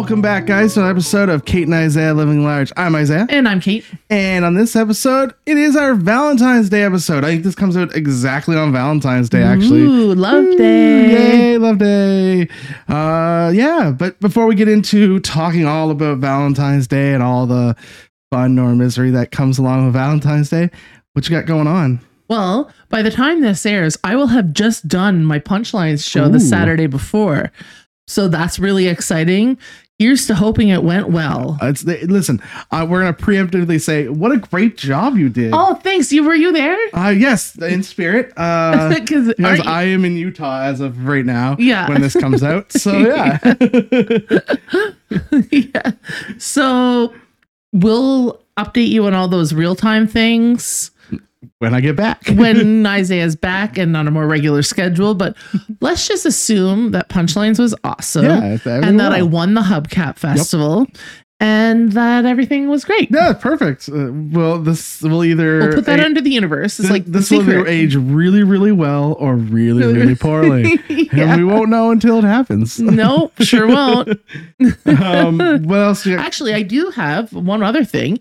Welcome back, guys, to an episode of Cait and Isaiah Living Large. I'm Isaiah. And I'm Cait. And on this episode, it is our Valentine's Day episode. I think this comes out exactly on Valentine's Day, actually. Ooh, love day. Yay, love day. Yeah, but before we get into talking all about Valentine's Day and all the fun or misery that comes along with Valentine's Day, what you got going on? Well, by the time this airs, I will have just done my Punchlines show the Saturday before. So that's really exciting. Here's to hoping it went well. We're going to preemptively say, what a great job you did. Oh, thanks. Were you there? Yes, in spirit. Because I am in Utah as of right now when this comes out. So, yeah. Yeah. So we'll update you on all those real-time things. When I get back. When Isaiah's back and on a more regular schedule. But let's just assume that Punchlines was awesome. Yeah, and that I won the Hubcap Festival. Yep. And that everything was great. Yeah, perfect. We'll put that under the universe. It's this will either age really, really well or really, really poorly. Yeah. And we won't know until it happens. Nope, sure won't. What else do you have? Actually, I do have one other thing.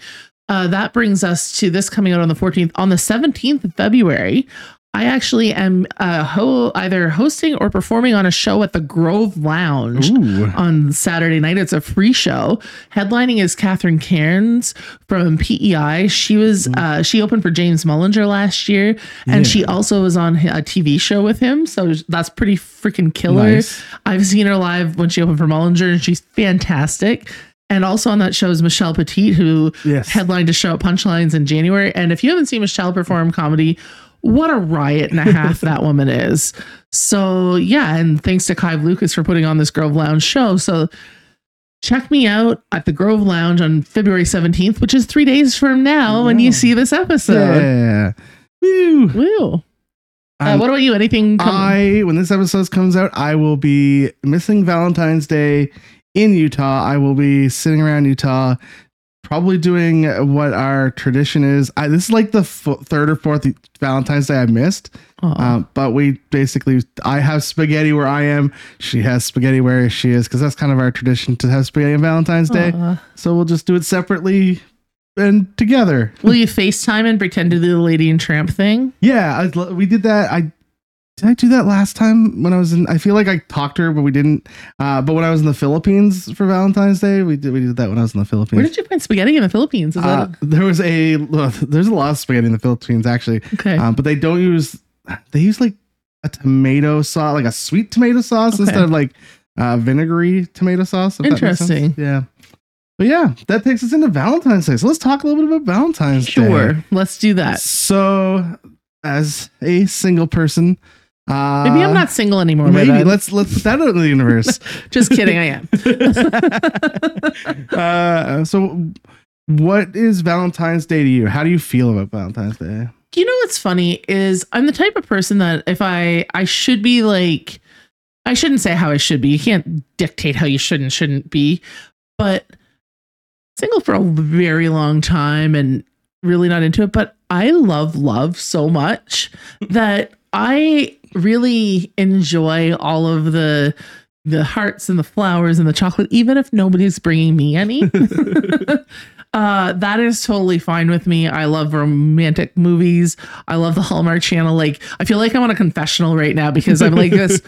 That brings us to this coming out on the 14th. On the 17th of February, I actually am either hosting or performing on a show at the Grove Lounge on Saturday night. It's a free show. Headlining is Catherine Cairns from PEI. She opened for James Mullinger last year, and she also was on a TV show with him. So that's pretty freaking killer. Nice. I've seen her live when she opened for Mullinger, and she's fantastic. And also on that show is Michelle Petit, who headlined a show at Punchlines in January. And if you haven't seen Michelle perform comedy, what a riot and a half that woman is. So, yeah. And thanks to Kai Lucas for putting on this Grove Lounge show. So check me out at the Grove Lounge on February 17th, which is 3 days from now when you see this episode. Yeah. Woo. What about you? Anything coming? When this episode comes out, I will be missing Valentine's Day in Utah. I will be sitting around Utah, probably doing what our tradition is. This is like the third or fourth Valentine's Day I missed. But we basically, I have spaghetti where I am. She has spaghetti where she is, because that's kind of our tradition to have spaghetti on Valentine's Day. So we'll just do it separately and together. Will you FaceTime and pretend to do the Lady and Tramp thing? Yeah, we did that. Did I do that last time when I was in? I feel like I talked to her, but we didn't. But when I was in the Philippines for Valentine's Day, we did that when I was in the Philippines. Where did you find spaghetti in the Philippines? Is there's a lot of spaghetti in the Philippines, actually. Okay. But they use like a tomato sauce, like a sweet tomato sauce instead of like vinegary tomato sauce. Interesting. Yeah. But yeah, that takes us into Valentine's Day. So let's talk a little bit about Valentine's Day. Sure. Let's do that. So as a single person, maybe I'm not single anymore. Maybe let's put that out in the universe. Just kidding, I am. So, what is Valentine's Day to you? How do you feel about Valentine's Day? You know what's funny is I'm the type of person that if I should be like, I shouldn't say how I should be. You can't dictate how you should and shouldn't be. But single for a very long time and really not into it. But I love love so much that I really enjoy all of the hearts and the flowers and the chocolate, even if nobody's bringing me any. That is totally fine with me. I love romantic movies. I love the Hallmark Channel. Like, I feel like I'm on a confessional right now because I'm like this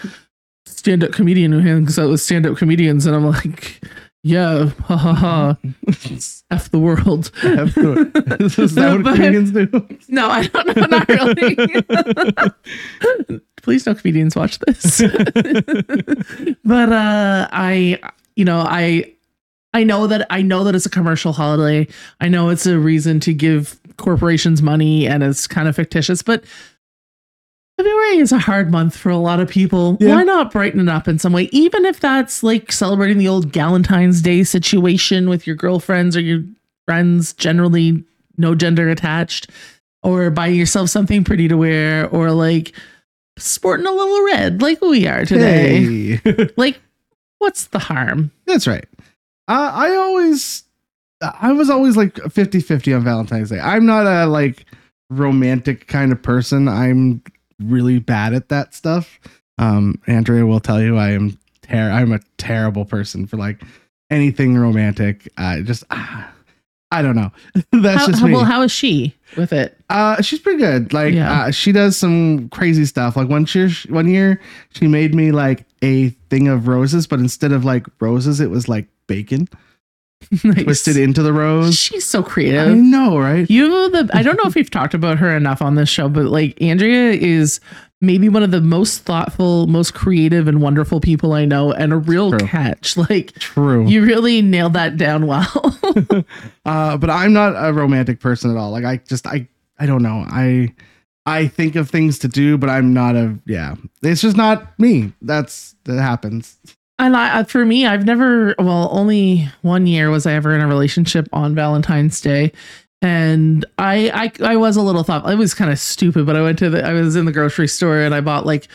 stand-up comedian who hangs out with stand-up comedians, and I'm like, yeah, ha ha ha. F the world. F the world. Is that what comedians do? No, I don't know. Not really. Please, no comedians watch this. But I know that it's a commercial holiday. I know it's a reason to give corporations money, and it's kind of fictitious, but February is a hard month for a lot of people. Yeah. Why not brighten it up in some way? Even if that's like celebrating the old Galentine's Day situation with your girlfriends or your friends, generally no gender attached, or buying yourself something pretty to wear, or like sporting a little red like we are today. Hey. Like, what's the harm? That's right. I was always like 50-50 on Valentine's Day. I'm not a like romantic kind of person. I'm really bad at that stuff. Andrea will tell you I'm a terrible person for like anything romantic. I don't know. That's just me. Well, how is she with it? She's pretty good. Like, she does some crazy stuff. Like one year, she made me like a thing of roses, but instead of like roses, it was like bacon. Nice. Twisted into the rose. She's so creative. I know, right? I don't know if we've talked about her enough on this show, but like Andrea is maybe one of the most thoughtful, most creative and wonderful people I know, and a real catch. Like, true. You really nailed that down well. But I'm not a romantic person at all. Like I don't know. I think of things to do, but I'm not it's just not me. That happens. And for me, I've never, only 1 year was I ever in a relationship on Valentine's Day. And I was a little thoughtful. It was kind of stupid, but I was in the grocery store and I bought like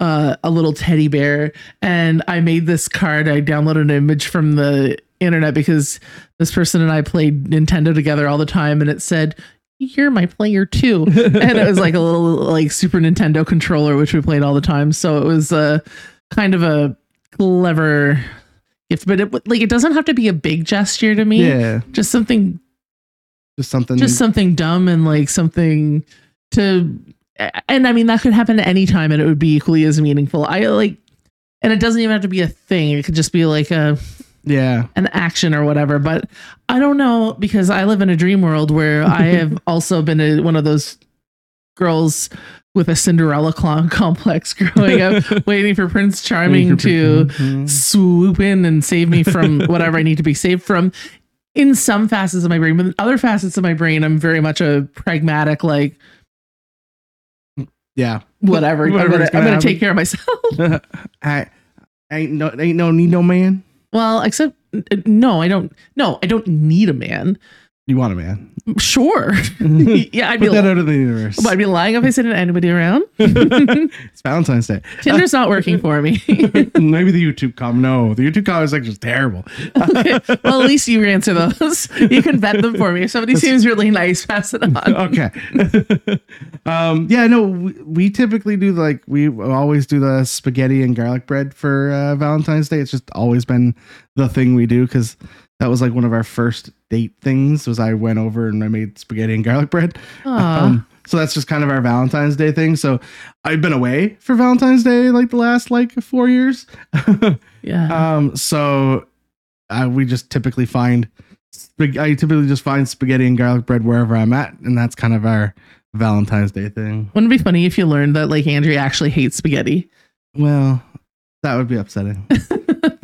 a little teddy bear, and I made this card. I downloaded an image from the internet because this person and I played Nintendo together all the time. And it said, "You're my player too." And it was like a little like Super Nintendo controller, which we played all the time. So it was kind of a clever gift, but it doesn't have to be a big gesture to me. Yeah, just something dumb and like something to, and I mean that could happen at any time and it would be equally as meaningful. And it doesn't even have to be a thing. It could just be like an action or whatever. But I don't know, because I live in a dream world where I have also been one of those girls with a Cinderella complex growing up, waiting for Prince Charming to swoop in and save me from whatever I need to be saved from in some facets of my brain. But in other facets of my brain, I'm very much a pragmatic, like, whatever I'm going to take care of myself. I ain't need no man. Well, except I don't need a man. You want a man? Sure. Yeah, I'd put that out of the universe. But I'd be lying if I said anybody around. It's Valentine's Day. Tinder's not working for me. Maybe the YouTube comment. No, the YouTube comment is like just terrible. Okay. Well, at least you answer those. You can vet them for me. If somebody seems really nice, pass it on. Okay. We typically do like we always do the spaghetti and garlic bread for Valentine's Day. It's just always been the thing we do because that was like one of our first date things was I went over and I made spaghetti and garlic bread. So that's just kind of our Valentine's Day thing. So I've been away for Valentine's Day like the last like 4 years. I typically just find spaghetti and garlic bread wherever I'm at, and that's kind of our Valentine's Day thing. Wouldn't it be funny if you learned that like Andrea actually hates spaghetti? Well, that would be upsetting.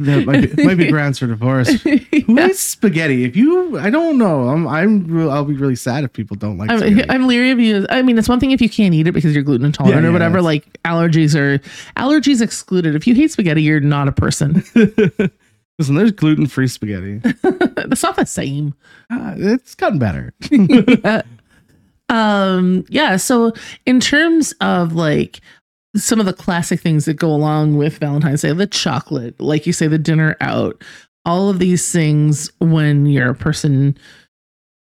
That might be grounds for divorce. Who is spaghetti? If you, I don't know. I'll be really sad if people don't like spaghetti. I'm leery of you. I mean, it's one thing if you can't eat it because you're gluten intolerant or whatever. Like allergies excluded. If you hate spaghetti, you're not a person. Listen, there's gluten-free spaghetti. That's not the same. It's gotten better. So in terms of like some of the classic things that go along with Valentine's Day, the chocolate, like you say, the dinner out, all of these things when you're a person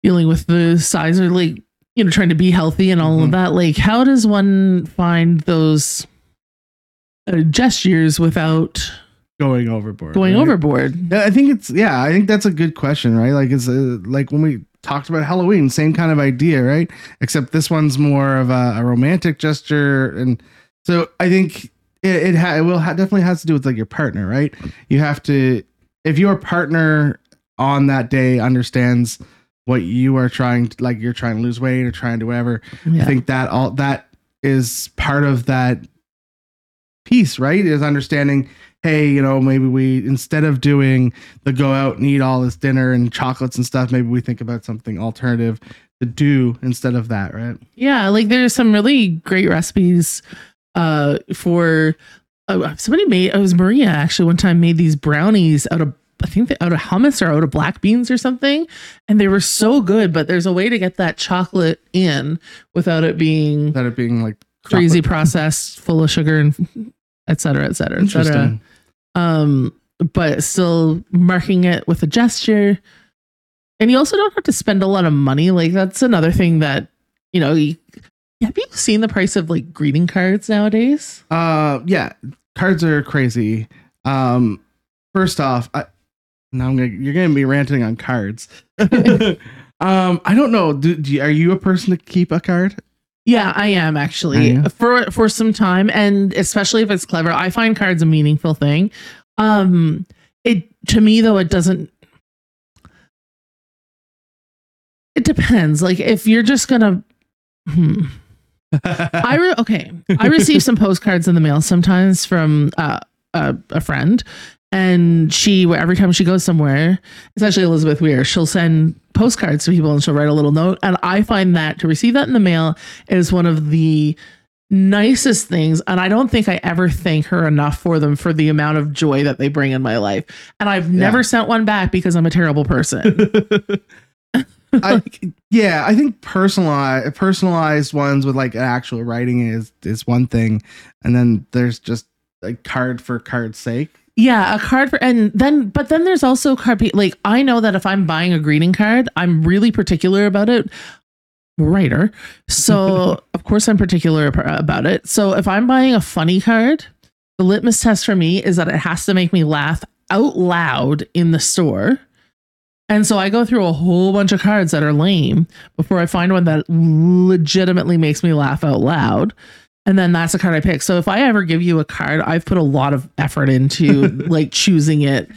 dealing with the size or like, you know, trying to be healthy and all of that, like how does one find those gestures without going overboard? I think that's a good question, right? Like it's like when we talked about Halloween, same kind of idea, right? Except this one's more of a romantic gesture. And so I think it definitely has to do with like your partner, right? You have to, if your partner on that day understands what you are trying to, like you're trying to lose weight or trying to whatever, I think that all that is part of that piece, right? Is understanding, hey, you know, maybe we, instead of doing the go out and eat all this dinner and chocolates and stuff, maybe we think about something alternative to do instead of that, right? Yeah, like there's some really great recipes Maria actually one time made these brownies out of hummus or out of black beans or something, and they were so good. But there's a way to get that chocolate in without it being like crazy processed, full of sugar and et cetera, et cetera, et cetera. But still marking it with a gesture, and you also don't have to spend a lot of money. Like that's another thing that you know. Have you seen the price of like greeting cards nowadays? Cards are crazy. First off, Now you're going to be ranting on cards. I don't know. Are you a person to keep a card? Yeah, I am actually for some time, and especially if it's clever. I find cards a meaningful thing. It to me though, it doesn't. It depends. Like if you're just gonna. I receive some postcards in the mail sometimes from a friend, and she every time she goes somewhere, it's actually Elizabeth Weir. She'll send postcards to people and she'll write a little note, and I find that to receive that in the mail is one of the nicest things, and I don't think I ever thank her enough for them, for the amount of joy that they bring in my life. And I've never sent one back because I'm a terrible person. I think personalized ones with like actual writing is one thing, and then there's just like card for card's sake. Yeah, a card for, and then, but then there's also card, like I know that if I'm buying a greeting card, I'm really particular about it. Writer. So of course I'm particular about it. So if I'm buying a funny card, the litmus test for me is that it has to make me laugh out loud in the store. And so I go through a whole bunch of cards that are lame before I find one that legitimately makes me laugh out loud. And then that's the card I pick. So if I ever give you a card, I've put a lot of effort into like choosing it.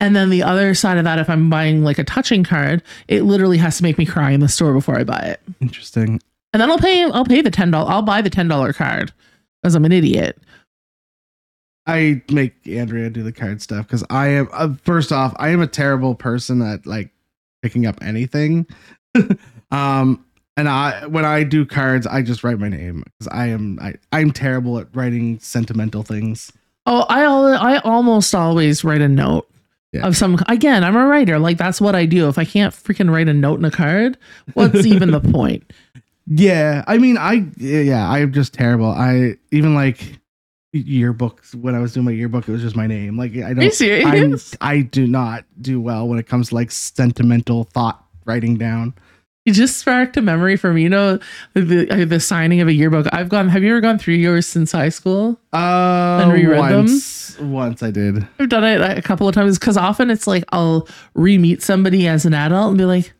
And then the other side of that, if I'm buying like a touching card, it literally has to make me cry in the store before I buy it. Interesting. And then I'll pay the $10. I'll buy the $10 card because I'm an idiot. I make Andrea do the card stuff because I am, first off, I am a terrible person at like picking up anything. And when I do cards, I just write my name because I'm terrible at writing sentimental things. Oh, I almost always write a note of some. Again, I'm a writer. Like that's what I do. If I can't freaking write a note in a card, what's even the point? Yeah, I mean, I'm just terrible. I even like yearbooks. When I was doing my yearbook, it was just my name. Like I don't. Are you serious? I do not do well when it comes to like sentimental thought writing down. You just sparked a memory for me, you know, the signing of a yearbook. Have you ever gone through yours since high school? And reread them? Once I did. I've done it a couple of times because often it's like I'll re-meet somebody as an adult and be like,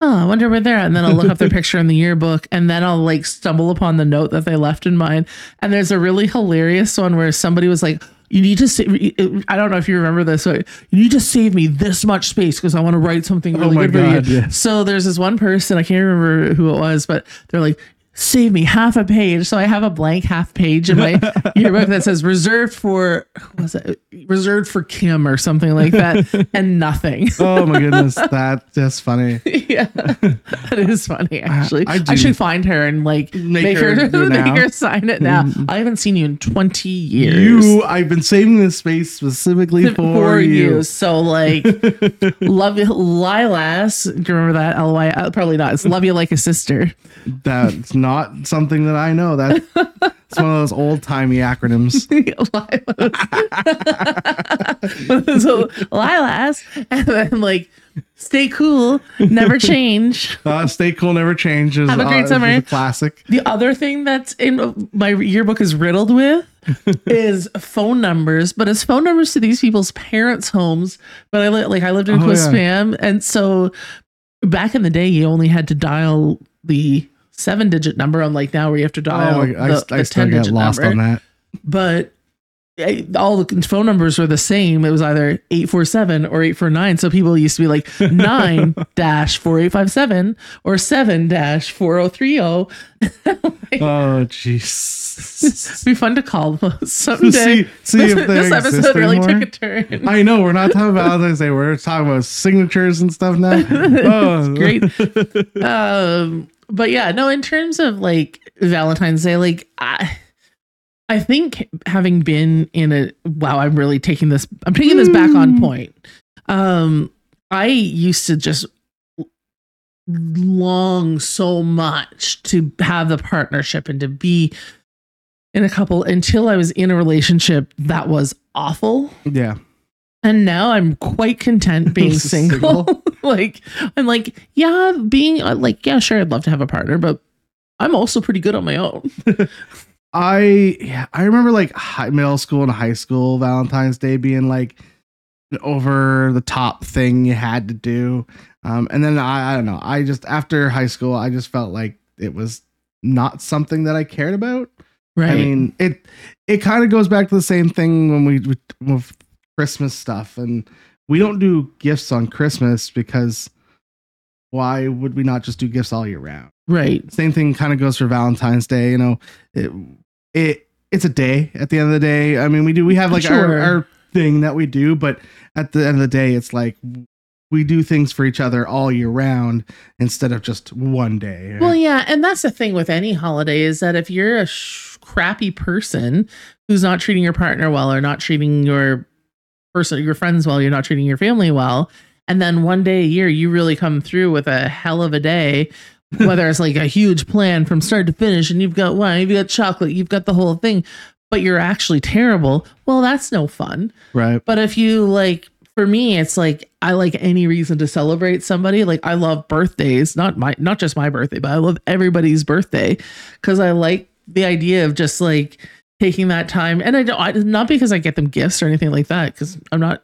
oh, I wonder where they're at. And then I'll look up their picture in the yearbook, and then I'll like stumble upon the note that they left in mine. And there's a really hilarious one where somebody was like, you need to I don't know if you remember this. But you need to save me this much space because I want to write something really good for you. Yeah. So there's this one person, I can't remember who it was, but they're like, save me half a page. So I have a blank half page in my yearbook that says reserved for Kim or something like that, and nothing. Oh my goodness. That's funny. Yeah. That is funny actually. I should find her and like make her sign it now. I haven't seen you in 20 years. I've been saving this space specifically for you. So like love you, Lilas. Do you remember that? L-Y, probably not. It's love you like a sister. That's not something that I know. That's it's one of those old timey acronyms. Lilas. So, Lilas, and then like stay cool, never change. Stay cool, never change. Is, have a great summer. A classic. The other thing that's in my yearbook is riddled with is phone numbers, but it's phone numbers to these people's parents' homes. But I lived in Quispam, and so back in the day, you only had to dial the 7-digit number, unlike now where you have to dial the 10-digit number. On that. But all the phone numbers were the same. It was either 847 or 849. So people used to be like 9-4857 or 7-4030. Like, oh, jeez. It'd be fun to call those someday. See if this episode really took a turn. I know. We're not talking about Valentine's Day. We're talking about signatures and stuff now. Oh, great. But yeah, no, in terms of like Valentine's Day, like I think having been in a, wow, I'm taking this back on point. I used to just long so much to have the partnership and to be in a couple until I was in a relationship that was awful. Yeah. And now I'm quite content being single. Like, I'm like, yeah, being like, yeah, sure, I'd love to have a partner, but I'm also pretty good on my own. I remember like middle school and high school Valentine's Day being like, over the top thing you had to do. And then I don't know. I just, after high school, I just felt like it was not something that I cared about. Right. I mean, it kind of goes back to the same thing when we with Christmas stuff, and we don't do gifts on Christmas because why would we not just do gifts all year round? Right. Same thing kind of goes for Valentine's Day. You know, it's a day at the end of the day. I mean, we have like our thing that we do, but at the end of the day, it's like, we do things for each other all year round instead of just one day. Well, yeah. And that's the thing with any holiday is that if you're a crappy person who's not treating your partner well, or not treating your friends well, you're not treating your family well, and then one day a year you really come through with a hell of a day, whether it's like a huge plan from start to finish and you've got wine, you've got chocolate, you've got the whole thing, but you're actually terrible. Well, that's no fun. Right. But if you like, for me, it's like, I like any reason to celebrate somebody. Like, I love birthdays, not just my birthday, but I love everybody's birthday, because I like the idea of just like taking that time. And not because I get them gifts or anything like that, because I'm not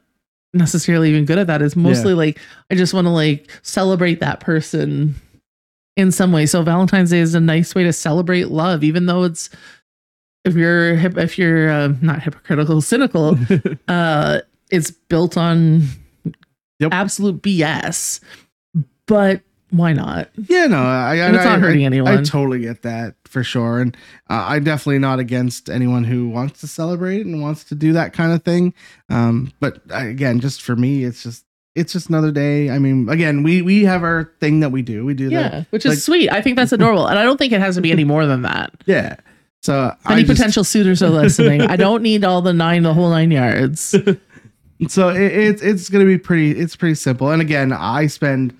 necessarily even good at that. It's mostly like, I just want to like celebrate that person in some way. So Valentine's Day is a nice way to celebrate love, even though it's, if you're not hypocritical, cynical, it's built on absolute BS, but why not? Yeah, no, it's not hurting anyone. I totally get that for sure. And I'm definitely not against anyone who wants to celebrate and wants to do that kind of thing. But again, just for me, it's just another day. I mean, again, we have our thing that we do. We do that. Which is like, sweet. I think that's adorable. And I don't think it has to be any more than that. Yeah. So any potential suitors are listening. I don't need all the whole 9 yards. So it's going to be pretty simple. And again, I've spent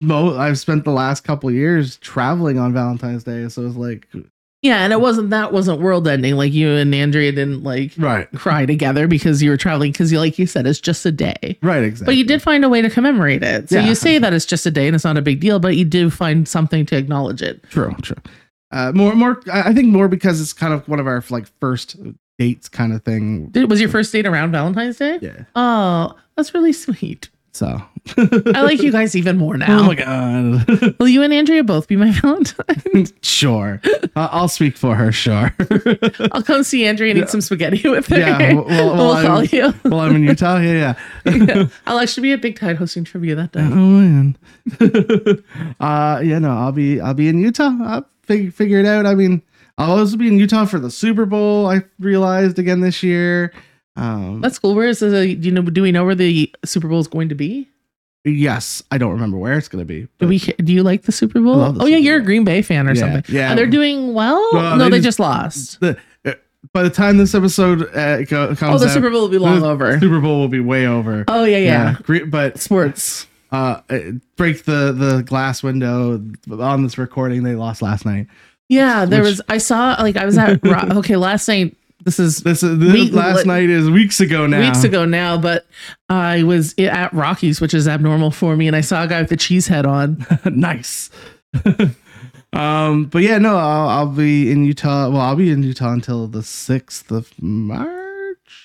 the last couple of years traveling on Valentine's Day. So it's like, yeah. And that wasn't world ending. Like, you and Andrea didn't like cry together because you were traveling. 'Cause like you said, it's just a day. Right. Exactly. But you did find a way to commemorate it. So you say that it's just a day and it's not a big deal, but you do find something to acknowledge it. True. I think more because it's kind of one of our like first dates kind of thing. Was your first date around Valentine's Day? Yeah. Oh, that's really sweet. So I like you guys even more now. Oh my God. Will you and Andrea both be my Valentine? Sure. I'll speak for her. Sure. I'll come see Andrea and eat some spaghetti with her. Yeah. We'll call you. Well, I'm in Utah. Yeah. I'll actually be at Big Tide hosting trivia that day. Oh man. I'll be in Utah. I'll figure it out. I mean, I'll also be in Utah for the Super Bowl, I realized, again this year. That's cool. Where is the, do we know where the Super Bowl is going to be? Yes. I don't remember where it's going to be. Do you like the Super Bowl? You're a Green Bay fan or something. Yeah. And they're doing well? No, they just lost. By the time this episode comes out. Oh, the Super Bowl will be over. Super Bowl will be way over. Oh, yeah. But sports. Break the glass window on this recording. They lost last night. Yeah, last night. Last night is weeks ago now. But I was at Rockies, which is abnormal for me, and I saw a guy with a cheese head on. Nice. But yeah, no, I'll be in Utah. Well, I'll be in Utah until the 6th of March.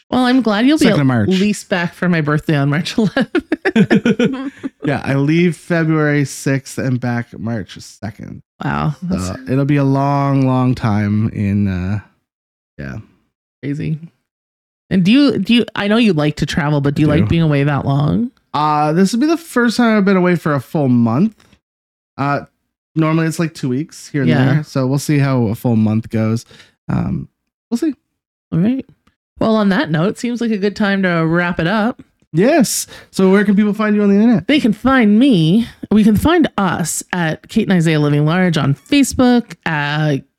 Well, I'm glad you'll be at least back for my birthday on March 11th. Yeah, I leave February 6th and back March 2nd. Wow. It'll be a long, long time in, crazy. And do you, I know you like to travel, but do you like being away that long? This will be the first time I've been away for a full month. Normally it's like 2 weeks here and there. So we'll see how a full month goes. We'll see. All right. Well, on that note, seems like a good time to wrap it up. Yes. So where can people find you on the internet? They can find me. We can find us at Cait and Isaiah Living Large on Facebook,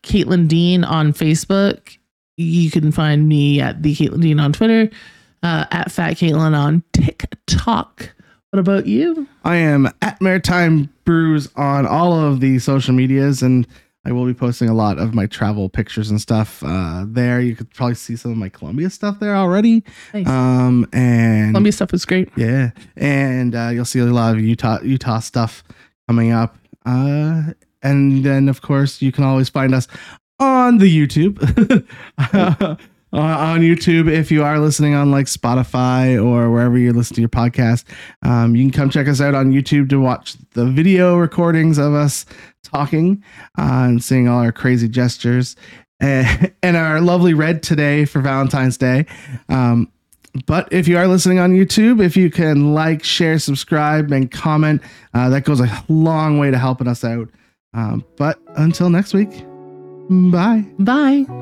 Caitlin Dean on Facebook. You can find me at the Caitlin Dean on Twitter, at Fat Caitlin on TikTok. What about you? I am at Maritime Brews on all of the social medias, and I will be posting a lot of my travel pictures and stuff there. You could probably see some of my Columbia stuff there already. Nice. And Columbia stuff is great. Yeah. And you'll see a lot of Utah stuff coming up. And then, of course, you can always find us on the YouTube. on YouTube. If you are listening on like Spotify or wherever you're listening to your podcast, you can come check us out on YouTube to watch the video recordings of us talking and seeing all our crazy gestures and our lovely red today for Valentine's Day. But if you are listening on YouTube, if you can like, share, subscribe, and comment, that goes a long way to helping us out. But until next week, bye. Bye.